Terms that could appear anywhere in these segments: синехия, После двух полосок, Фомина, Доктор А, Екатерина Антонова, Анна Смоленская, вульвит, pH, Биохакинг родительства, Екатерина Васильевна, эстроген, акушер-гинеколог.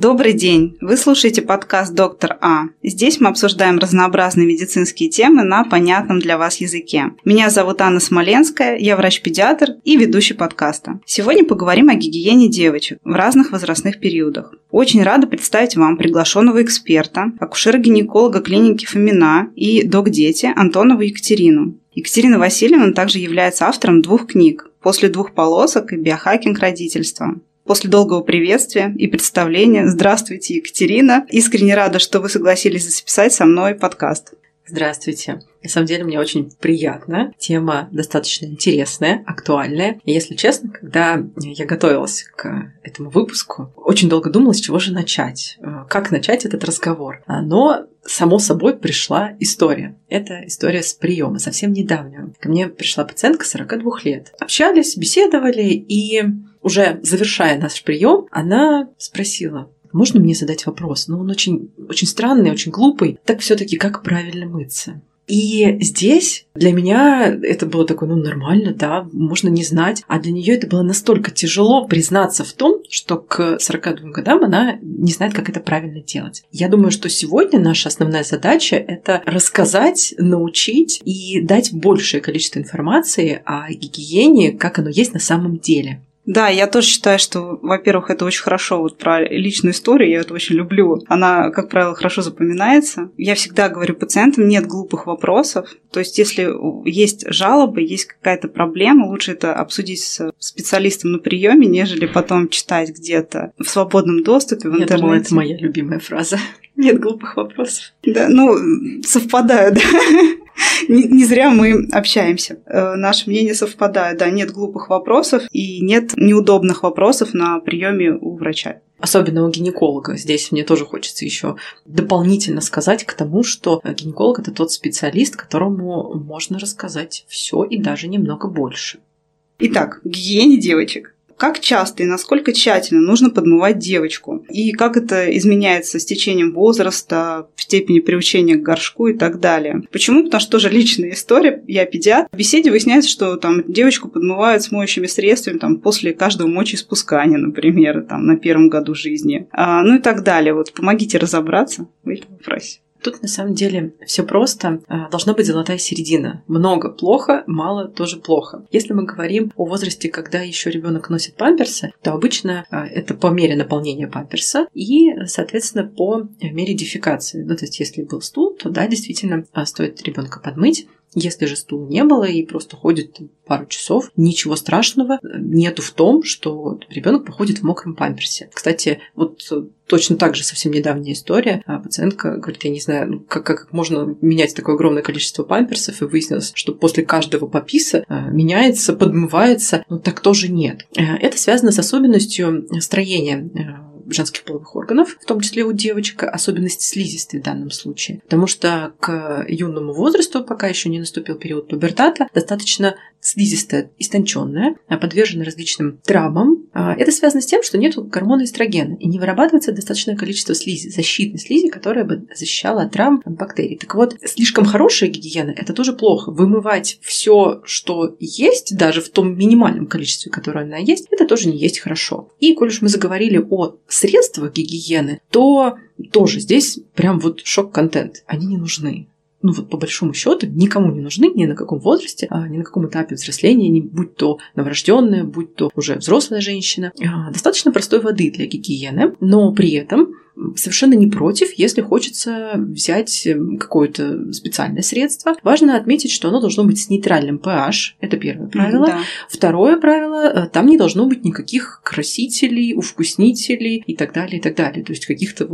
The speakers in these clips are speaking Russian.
Добрый день! Вы слушаете подкаст «Доктор А». Здесь мы обсуждаем разнообразные медицинские темы на понятном для вас языке. Меня зовут Анна Смоленская, я врач-педиатр и ведущий подкаста. Сегодня поговорим о гигиене девочек в разных возрастных периодах. Очень рада представить вам приглашенного эксперта, акушера-гинеколога клиники Фомина и док-дети Антонову Екатерину. Екатерина Васильевна также является автором 2 книг «После двух полосок» и «Биохакинг родительства». После долгого приветствия и представления. Здравствуйте, Екатерина. Искренне рада, что вы согласились записать со мной подкаст. Здравствуйте. На самом деле мне очень приятно. Тема достаточно интересная, актуальная. И, если честно, когда я готовилась к этому выпуску, очень долго думала, с чего же начать, как начать этот разговор. Но само собой пришла история. Это история с приема, совсем недавнего. Ко мне пришла пациентка 42 лет. Общались, беседовали, и уже завершая наш прием, она спросила: можно мне задать вопрос? Но он очень странный, очень глупый. Так все-таки как правильно мыться? И здесь для меня это было такое, нормально, да, можно не знать. А для нее это было настолько тяжело признаться в том, что к 42 годам она не знает, как это правильно делать. Я думаю, что сегодня наша основная задача – это рассказать, научить и дать большее количество информации о гигиене, как оно есть на самом деле. Да, я тоже считаю, что, во-первых, это очень хорошо про личную историю, я это очень люблю. Она, как правило, хорошо запоминается. Я всегда говорю пациентам, нет глупых вопросов. То есть, если есть жалобы, есть какая-то проблема, лучше это обсудить с специалистом на приеме, нежели потом читать где-то в свободном доступе, в интернете. Я думаю, это моя любимая фраза. Нет глупых вопросов. Да, совпадают, да. Не зря мы общаемся. Наше мнение совпадает. Да, нет глупых вопросов и нет неудобных вопросов на приеме у врача. Особенно у гинеколога. Здесь мне тоже хочется еще дополнительно сказать к тому, что гинеколог – это тот специалист, которому можно рассказать все и даже немного больше. Итак, гигиене девочек. Как часто и насколько тщательно нужно подмывать девочку? И как это изменяется с течением возраста, в степени приучения к горшку и так далее? Почему? Потому что тоже личная история. Я педиатр. В беседе выясняется, что девочку подмывают с моющими средствами после каждого мочеиспускания, например, на первом году жизни. И так далее. Помогите разобраться в этом вопросе. Тут на самом деле все просто. Должна быть золотая середина. Много плохо, мало тоже плохо. Если мы говорим о возрасте, когда еще ребенок носит памперсы, то обычно это по мере наполнения памперса и, соответственно, по мере дефекации. То есть, если был стул, то да, действительно стоит ребенка подмыть. Если же стула не было и просто ходит пару часов, ничего страшного нету в том, что ребенок походит в мокром памперсе. Кстати, точно так же совсем недавняя история. Пациентка говорит, я не знаю, как можно менять такое огромное количество памперсов, и выяснилось, что после каждого пописа меняется, подмывается, но так тоже нет. Это связано с особенностью строения женских половых органов, в том числе у девочек, особенность слизистой в данном случае. Потому что к юному возрасту, пока еще не наступил период пубертата, достаточно слизистая, истонченная, подвержена различным травмам. Это связано с тем, что нет гормона эстрогена и не вырабатывается достаточное количество слизи, защитной слизи, которая бы защищала от травм от бактерий. Так вот, слишком хорошая гигиена – это тоже плохо. Вымывать все, что есть, даже в том минимальном количестве, которое она есть, это тоже не есть хорошо. И, коль уж мы заговорили о средствах гигиены, то тоже здесь прям шок-контент. Они не нужны. По большому счету никому не нужны ни на каком возрасте, ни на каком этапе взросления, будь то новорожденная, будь то уже взрослая женщина. Достаточно простой воды для гигиены, но при этом совершенно не против, если хочется взять какое-то специальное средство. Важно отметить, что оно должно быть с нейтральным pH. Это первое правило. Да. Второе правило, там не должно быть никаких красителей, увкуснителей и так далее, и так далее. То есть каких-то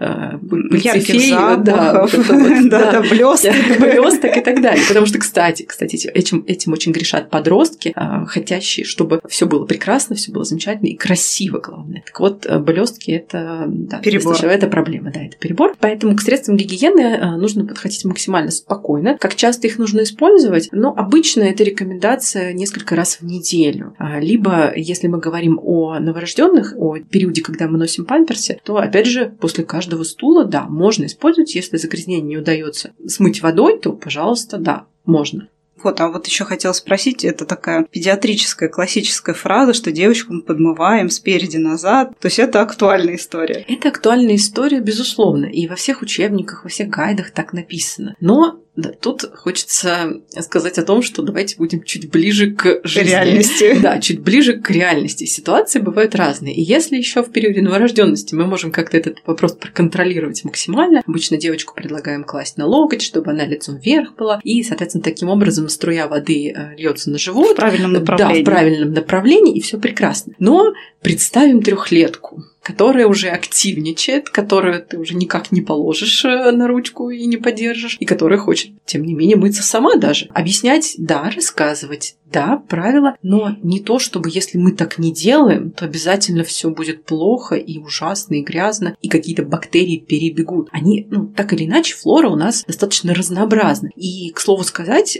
ярких запахов, блесток и так далее. Потому что, кстати, этим очень грешат подростки, хотящие, чтобы все было прекрасно, все было замечательно и красиво, главное. Так блестки это перебор. Это проблема, да, это перебор. Поэтому к средствам гигиены нужно подходить максимально спокойно. Как часто их нужно использовать? Обычно это рекомендация несколько раз в неделю. Либо, если мы говорим о новорожденных, о периоде, когда мы носим памперсы, то, опять же, после каждого стула, да, можно использовать. Если загрязнение не удается смыть водой, то, пожалуйста, да, можно. Вот, а вот еще хотела спросить, это такая педиатрическая классическая фраза, что девочку мы подмываем спереди назад, то есть это актуальная история. Это актуальная история, безусловно, и во всех учебниках, во всех гайдах так написано. Но да, тут хочется сказать о том, что давайте будем чуть ближе к жизни. Реальности. Да, чуть ближе к реальности. Ситуации бывают разные. И если еще в периоде новорожденности мы можем как-то этот вопрос проконтролировать максимально, обычно девочку предлагаем класть на локоть, чтобы она лицом вверх была, и, соответственно, таким образом струя воды льется на живот. В правильном направлении. Да, в правильном направлении, и все прекрасно. Но представим трехлетку, которая уже активничает, которую ты уже никак не положишь на ручку и не поддержишь, и которая хочет, тем не менее, мыться сама даже. Объяснять, да, рассказывать, да, правила, но не то, чтобы если мы так не делаем, то обязательно все будет плохо и ужасно, и грязно, и какие-то бактерии перебегут. Они, так или иначе, флора у нас достаточно разнообразна. И, к слову сказать,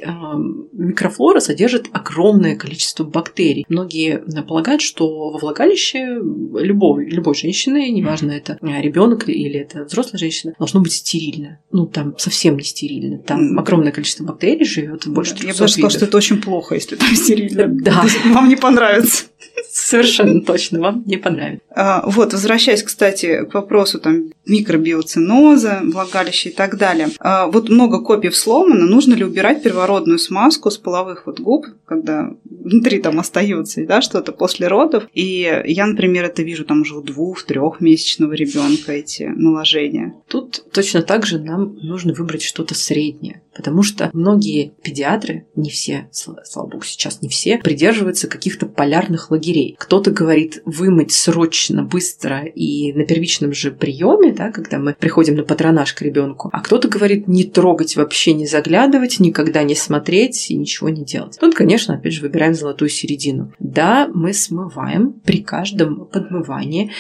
микрофлора содержит огромное количество бактерий. Многие полагают, что во влагалище любой женщины, неважно, это ребенок или это взрослая женщина, должно быть стерильно. Там совсем не стерильно. Там огромное количество бактерий живет, больше 300 видов. Я бы даже сказала, что это очень плохо, если там стерильно. Да. Вам не понравится. Совершенно точно, вам не понравится. Вот, возвращаясь, кстати, к вопросу микробиоциноза, влагалища и так далее. Вот много копиев сломано. Нужно ли убирать первородную смазку с половых губ, когда внутри остается, да, что-то после родов? И я, например, это вижу уже у 2-3-месячного ребенка эти наложения. Тут точно так же нам нужно выбрать что-то среднее, потому что многие педиатры, не все, слава богу, сейчас не все, придерживаются каких-то полярных лагерей. Кто-то говорит вымыть срочно, быстро и на первичном же приеме, да, когда мы приходим на патронаж к ребенку, а кто-то говорит не трогать вообще, не заглядывать, никогда не смотреть и ничего не делать. Тут, конечно, опять же, выбираем золотую середину. Да, мы смываем при каждом подмывании,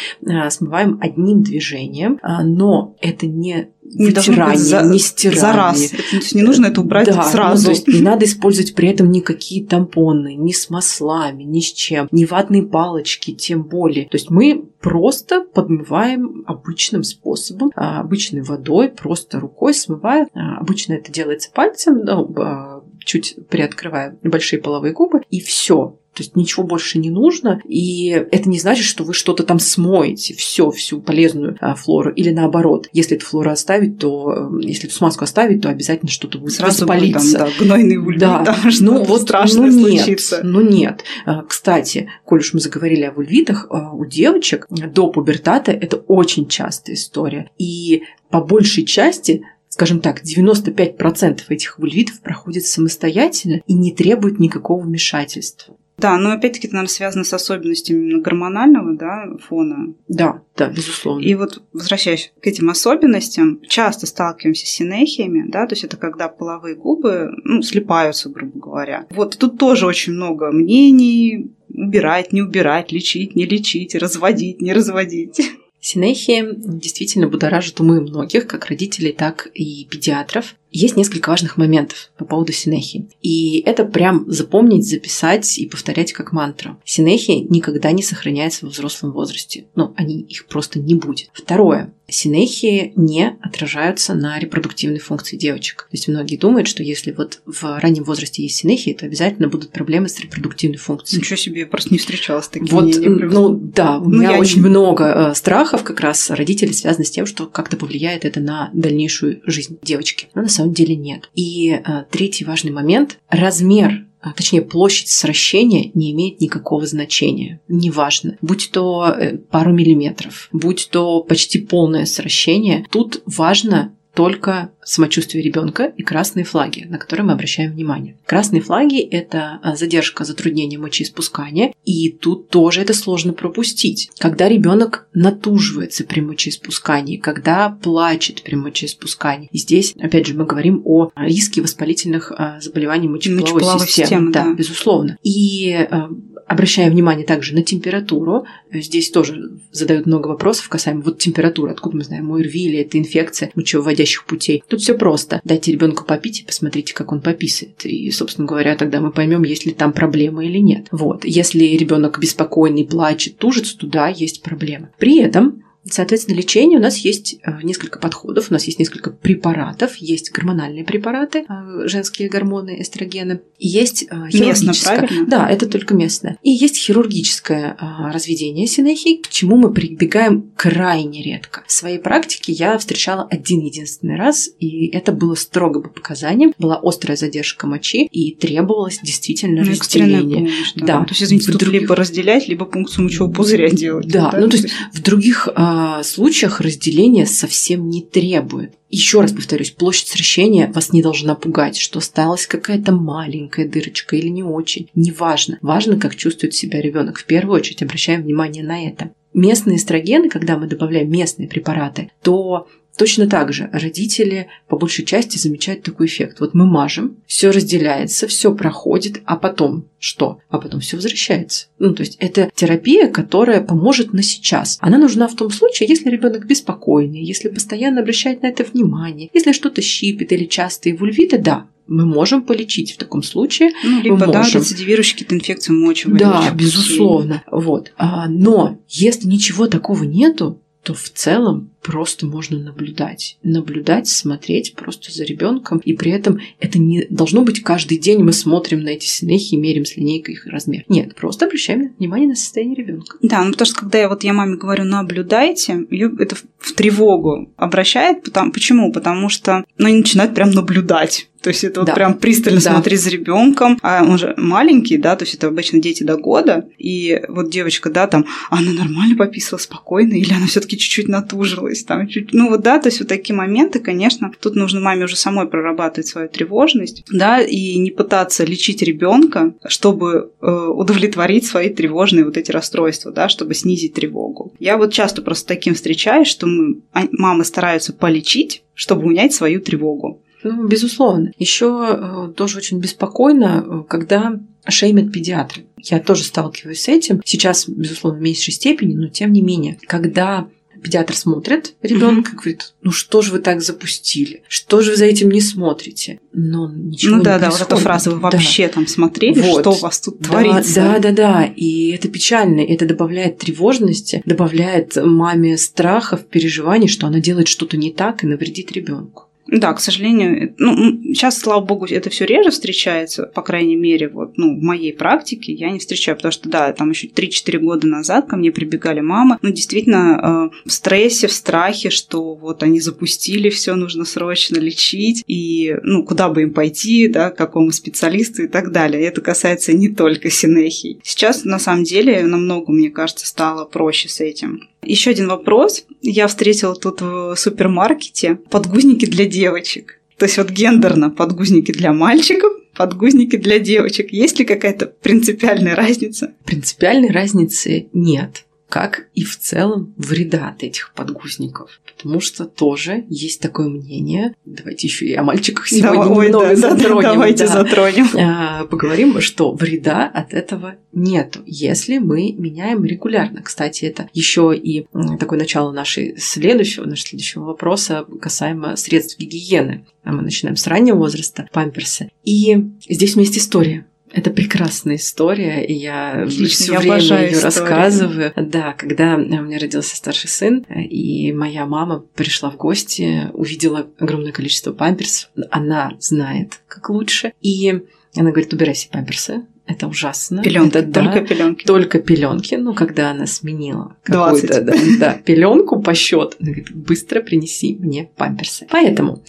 смываем одним движением, но это не вытирание, не стирание. За раз. То есть не нужно это убрать сразу. То есть не надо использовать при этом никакие тампоны, ни с маслами, ни с чем, ни ватные палочки, тем более. То есть мы просто подмываем обычным способом, обычной водой, просто рукой смывая. Обычно это делается пальцем, чуть приоткрывая большие половые губы, и все. То есть ничего больше не нужно, и это не значит, что вы что-то смоете, всю полезную флору, или наоборот, если эту флору оставить, то если эту смазку оставить, то обязательно что-то будет воспалиться. Сразу гнойный вульвит, страшное случится. Нет. Кстати, коль уж мы заговорили о вульвитах, у девочек до пубертата это очень частая история, и по большей части, скажем так, 95% этих вульвитов проходят самостоятельно и не требуют никакого вмешательства. Да, но опять-таки это, наверное, связано с особенностями гормонального фона. Да, безусловно. И вот, возвращаясь к этим особенностям, часто сталкиваемся с синехиями, то есть это когда половые губы, слипаются, грубо говоря. Вот тут тоже очень много мнений: убирать, не убирать, лечить, не лечить, разводить, не разводить. Синехии действительно будоражат умы многих, как родителей, так и педиатров. Есть несколько важных моментов по поводу синехии. И это прям запомнить, записать и повторять как мантру. Синехии никогда не сохраняются во взрослом возрасте. Их просто не будет. Второе. Синехии не отражаются на репродуктивной функции девочек. То есть многие думают, что если в раннем возрасте есть синехии, то обязательно будут проблемы с репродуктивной функцией. Ничего себе, я просто не встречалась с такими. У меня очень много страхов как раз родителей связано с тем, что как-то повлияет это на дальнейшую жизнь девочки. Но на самом деле нет. И третий важный момент – размер, точнее площадь сращения не имеет никакого значения. Неважно, будь то пару миллиметров, будь то почти полное сращение, тут важно только самочувствие ребенка и красные флаги, на которые мы обращаем внимание. Красные флаги – это задержка, затруднение мочеиспускания, и тут тоже это сложно пропустить. Когда ребенок натуживается при мочеиспускании, когда плачет при мочеиспускании. И здесь, опять же, мы говорим о риске воспалительных заболеваний мочеполовой системы. Да, безусловно. И обращая внимание также на температуру, здесь тоже задают много вопросов касаемо температуры, откуда мы знаем, ОРВИ или это инфекция мочевыводящих путей. Тут все просто. Дайте ребенку попить и посмотрите, как он пописает. И, собственно говоря, тогда мы поймем, есть ли там проблема или нет. Если ребенок беспокойный, плачет, тужится, то да, есть проблема. При этом Соответственно, лечение у нас есть несколько подходов, у нас есть несколько препаратов, есть гормональные препараты, женские гормоны, эстрогены, и есть хирургическое. Местно, да, это только местное. И есть хирургическое разведение синехии, к чему мы прибегаем крайне редко. В своей практике я встречала один-единственный раз, и это было строго по показаниям, была острая задержка мочи, и требовалось действительно разделение. Да. То есть, извините, тут либо разделять, либо пункцию мочевого пузыря делать. Да, да? Ну то есть в других случаях разделение совсем не требует. Еще раз повторюсь, площадь сращения вас не должна пугать, что осталась какая-то маленькая дырочка или не очень. Неважно. Важно, как чувствует себя ребенок. В первую очередь обращаем внимание на это. Местные эстрогены, когда мы добавляем местные препараты, то точно так же родители по большей части замечают такой эффект. Вот мы мажем, все разделяется, все проходит, а потом что? А потом все возвращается. Ну, то есть это терапия, которая поможет на сейчас. Она нужна в том случае, если ребенок беспокойный, если постоянно обращает на это внимание, если что-то щипит или частые вульвиты, да. Мы можем полечить в таком случае. Ну, либо да, рецидивирующие какие-то инфекции мочевые. Да, безусловно. Вот. Но если ничего такого нету, то в целом просто можно наблюдать. Наблюдать, смотреть просто за ребенком. И при этом это не должно быть каждый день мы смотрим на эти синехи и меряем с линейкой их размер. Нет, просто обращаем внимание на состояние ребенка. Да, ну потому что когда я маме говорю «наблюдайте», ее это в тревогу обращает. Почему? Потому что они начинают прям наблюдать. То есть это вот прям пристально смотри за ребенком, а он же маленький, да, то есть это обычно дети до года, и вот девочка, да, там, она нормально пописала, спокойно, или она все-таки чуть-чуть натужилась, там, то есть вот такие моменты, конечно, тут нужно маме уже самой прорабатывать свою тревожность, да, и не пытаться лечить ребенка, чтобы удовлетворить свои тревожные вот эти расстройства, да, чтобы снизить тревогу. Я вот часто просто таким встречаюсь, что мамы стараются полечить, чтобы унять свою тревогу. Ну, безусловно. Еще тоже очень беспокойно, когда шеймят педиатры. Я тоже сталкиваюсь с этим. Сейчас, безусловно, в меньшей степени, но тем не менее. Когда педиатр смотрит ребенка, говорит, ну что же вы так запустили? Что же вы за этим не смотрите? Но ничего не происходит. Вот эта фраза, вы вообще там смотрели, вот. Что у вас тут творится? Да, и это печально, это добавляет тревожности, добавляет маме страхов, переживаний, что она делает что-то не так и навредит ребенку. Да, к сожалению, сейчас, слава богу, это все реже встречается, по крайней мере, в моей практике я не встречаю, потому что, да, там еще 3-4 года назад ко мне прибегали мамы, действительно, в стрессе, в страхе, что вот они запустили все, нужно срочно лечить, и, куда бы им пойти, да, к какому специалисту и так далее. Это касается не только синехии. Сейчас, на самом деле, намного, мне кажется, стало проще с этим. Еще один вопрос. Я встретила тут в супермаркете подгузники для девочек. То есть гендерно подгузники для мальчиков, подгузники для девочек. Есть ли какая-то принципиальная разница? Принципиальной разницы нет, как и в целом вреда от этих подгузников. Потому что тоже есть такое мнение. Давайте еще и о мальчиках сегодня затронем. Давайте затронем. Поговорим, что вреда от этого нету, если мы меняем регулярно. Кстати, это еще и такое начало нашего следующего вопроса касаемо средств гигиены. Мы начинаем с раннего возраста, памперсы. И здесь у меня есть история. Это прекрасная история, и я все время ее рассказываю. Да, когда у меня родился старший сын, и моя мама пришла в гости, увидела огромное количество памперсов. Она знает, как лучше. И она говорит, убирай все памперсы. Это ужасно. Пеленки, пеленки. Только пеленки. Когда она сменила какую-то пеленку по счету, она говорит, быстро принеси мне памперсы. Поэтому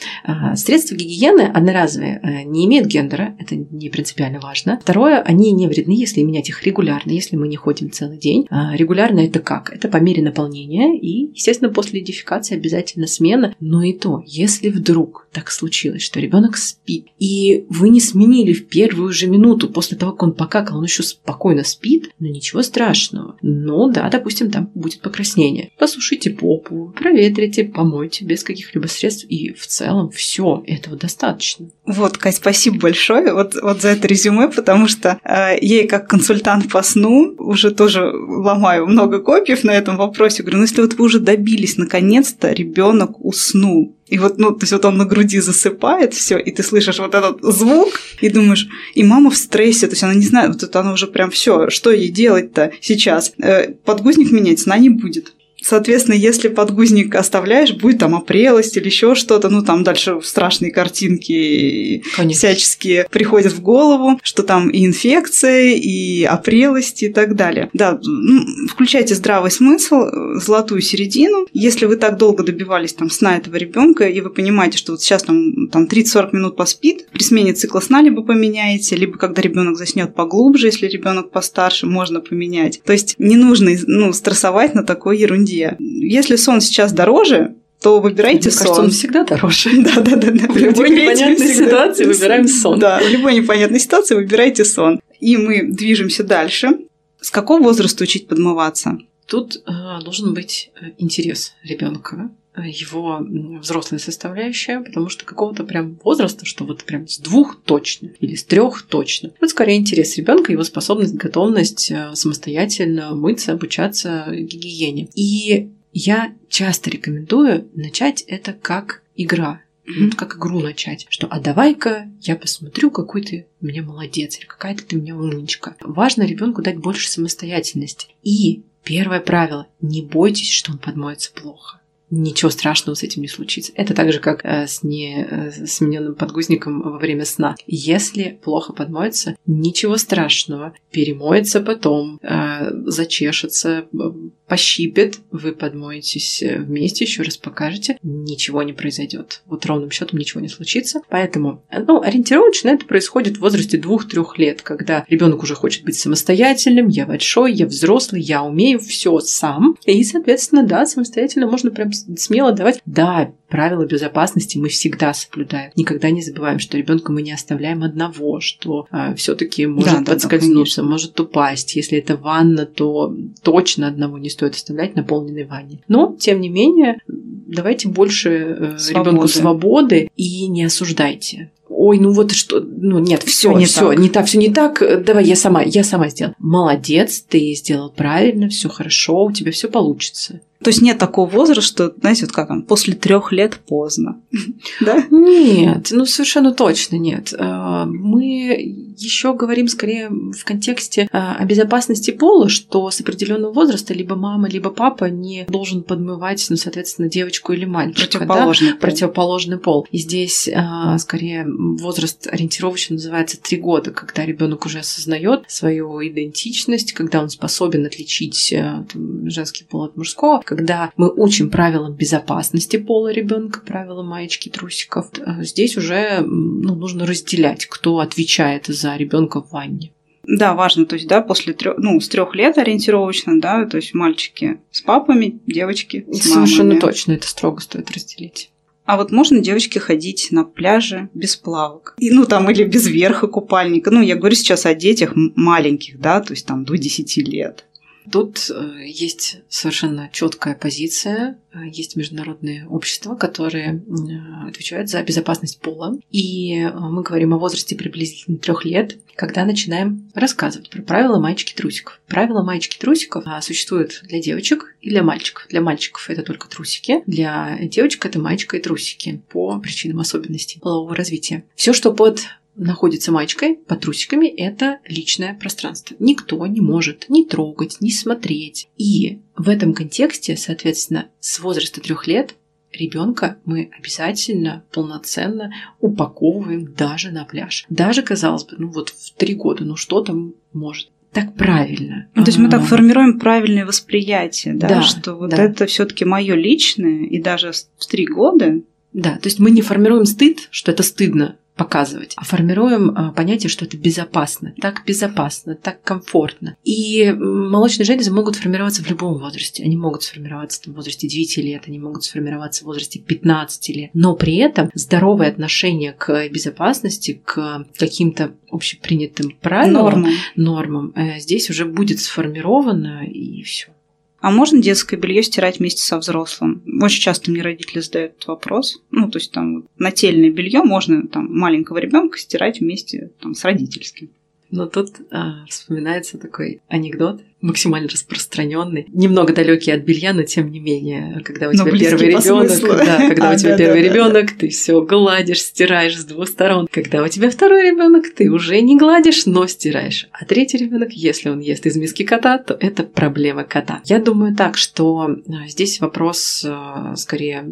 средства гигиены одноразовые не имеют гендера, это не принципиально важно. Второе, они не вредны, если менять их регулярно, если мы не ходим целый день. Регулярно это как? Это по мере наполнения и, естественно, после идентификации обязательно смена. Но и то, если вдруг так случилось, что ребенок спит, и вы не сменили в первую же минуту после того, как он покакал, он еще спокойно спит, но ничего страшного. Допустим, там будет покраснение. Посушите попу, проветрите, помойте без каких-либо средств, и в целом все этого достаточно. Кать, спасибо большое за это резюме, потому что я как консультант по сну уже тоже ломаю много копьев на этом вопросе. Говорю, если вы уже добились, наконец-то ребенок уснул. И он на груди засыпает, все, и ты слышишь этот звук, и думаешь, и мама в стрессе, то есть она не знает, она уже прям все, что ей делать-то сейчас? Подгузник менять сна не будет. Соответственно, если подгузник оставляешь, будет там опрелость или еще что-то, ну там дальше страшные картинки всячески приходят в голову, что там и инфекции, и опрелости, и так далее. Да, ну, включайте здравый смысл, золотую середину. Если вы так долго добивались там сна этого ребенка, и вы понимаете, что вот сейчас там 30-40 минут поспит, при смене цикла сна либо поменяете, либо когда ребенок заснет поглубже, если ребенок постарше, можно поменять. То есть не нужно стрессовать на такой ерунде. Если сон сейчас дороже, то выбирайте сон. Мне кажется, он всегда дороже. Да. В любой непонятной ситуации выбираем сон. Да, в любой непонятной ситуации выбирайте сон. И мы движемся дальше. С какого возраста учить подмываться? Тут должен быть интерес ребенка, его взрослая составляющая, потому что какого-то прям возраста, что вот прям с 2 точно или с 3 точно. Вот скорее интерес ребенка, его способность, готовность самостоятельно мыться, обучаться гигиене. И я часто рекомендую начать это как игра. Вот как игру начать, что «а давай-ка я посмотрю, какой ты у меня молодец» или «какая-то ты у меня умничка». Важно ребенку дать больше самостоятельности. И первое правило – не бойтесь, что он подмоется плохо. Ничего страшного с этим не случится. Это так же, как с несмененным подгузником во время сна. Если плохо подмоется, ничего страшного. Перемоется потом, зачешется, пощипет. Вы подмоетесь вместе, еще раз покажете. Ничего не произойдет. Вот ровным счетом ничего не случится. Поэтому, ориентировочно это происходит в возрасте 2-3 лет, когда ребенок уже хочет быть самостоятельным. Я большой, я взрослый, я умею все сам. И, соответственно, да, самостоятельно можно прям смело давать. Да, правила безопасности мы всегда соблюдаем. Никогда не забываем, что ребенка мы не оставляем одного, что все-таки может подскользнуться, может упасть. Если это ванна, то точно одного не стоит оставлять наполненной ванне. Но, тем не менее, давайте больше ребенку свободы и не осуждайте. Ой, ну вот что, ну нет, все не так, давай я сама сделаю. Молодец, ты сделал правильно, все хорошо, у тебя все получится. То есть нет такого возраста, что, знаете, вот как там, после 3 лет поздно, да? Нет, ну совершенно точно нет. Мы еще говорим скорее в контексте о безопасности пола, что с определенного возраста либо мама, либо папа не должен подмывать, ну, соответственно, девочку или мальчика. Противоположный пол. И здесь скорее возраст ориентировочно называется 3 года, когда ребенок уже осознает свою идентичность, когда он способен отличить женский пол от мужского, когда мы учим правилам безопасности пола ребенка, правилам маечки, трусиков. Здесь уже нужно разделять, кто отвечает за ребенка в ванне. Да, важно, то есть, да, после 3 лет ориентировочно, да, то есть мальчики с папами, девочки с мамами. Совершенно точно, это строго стоит разделить. А вот можно девочке ходить на пляже без плавок? И, или без верха купальника. Я говорю сейчас о детях маленьких, да, то есть там до 10 лет. Тут есть совершенно четкая позиция, есть международные общества, которые отвечают за безопасность пола. И мы говорим о возрасте приблизительно 3 лет, когда начинаем рассказывать про правила маечки трусиков. Правила маечки трусиков существуют для девочек и для мальчиков. Для мальчиков это только трусики, для девочек это маечка и трусики по причинам особенностей полового развития. Все, что находится маечкой, под трусиками, это личное пространство. Никто не может ни трогать, ни смотреть. И в этом контексте, соответственно, с возраста 3 лет ребенка мы обязательно полноценно упаковываем даже на пляж. Даже, казалось бы, в 3 года, что там может? Так правильно. То есть мы так формируем правильное восприятие, да, что это все-таки мое личное, и даже в 3 года. Да, то есть мы не формируем стыд, что это стыдно показывать, а формируем понятие, что это безопасно, так комфортно. И молочные железы могут формироваться в любом возрасте. Они могут сформироваться в возрасте 9 лет, они могут сформироваться в возрасте 15 лет. Но при этом здоровое отношение к безопасности, к каким-то общепринятым правилам, нормам здесь уже будет сформировано, и все. А можно детское белье стирать вместе со взрослым? Очень часто мне родители задают этот вопрос. То есть там нательное белье можно там маленького ребенка стирать вместе с родительским. Но тут вспоминается такой анекдот, максимально распространенный, немного далекий от белья, но тем не менее, когда у тебя первый ребенок, ты все гладишь, стираешь с двух сторон. Когда у тебя второй ребенок, ты уже не гладишь, но стираешь. А третий ребенок, если он ест из миски кота, то это проблема кота. Я думаю так, что здесь вопрос скорее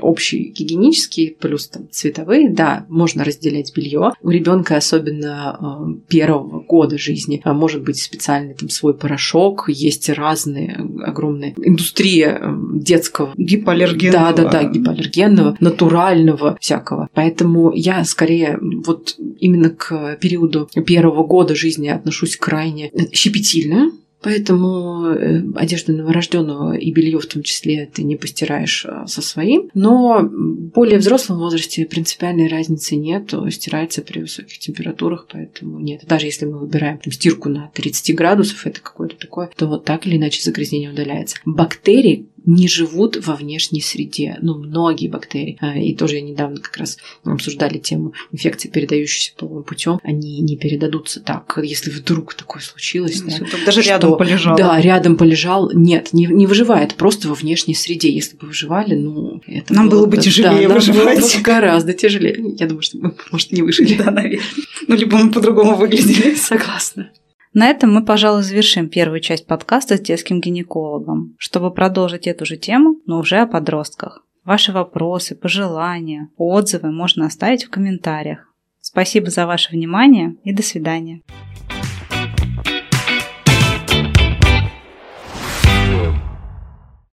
общий гигиенический, плюс там цветовые. Да, можно разделять белье. У ребенка, особенно первого года жизни, может быть специальный там свой порошок. Есть разные огромные индустрия детского гипоаллергенного, натурального всякого. Поэтому я скорее вот именно к периоду первого года жизни отношусь крайне щепетильно. Поэтому одежду новорожденного и белье в том числе ты не постираешь со своим. Но в более взрослом возрасте принципиальной разницы нет. Стирается при высоких температурах, поэтому нет. Даже если мы выбираем там стирку на 30 градусов, это какое-то такое, то так или иначе загрязнение удаляется. Бактерии не живут во внешней среде. Ну, многие бактерии. И тоже я недавно как раз обсуждали тему инфекции, передающейся половым путем. Они не передадутся так, если вдруг такое случилось. Да, даже рядом полежал. Да, рядом полежал. Нет, не выживает. Просто во внешней среде. Если бы выживали, это нам было бы тяжелее выживать. Было гораздо тяжелее. Я думаю, что мы, может, не выжили. Да, наверное. Либо мы по-другому выглядели. Согласна. На этом мы, пожалуй, завершим первую часть подкаста с детским гинекологом, чтобы продолжить эту же тему, но уже о подростках. Ваши вопросы, пожелания, отзывы можно оставить в комментариях. Спасибо за ваше внимание и до свидания.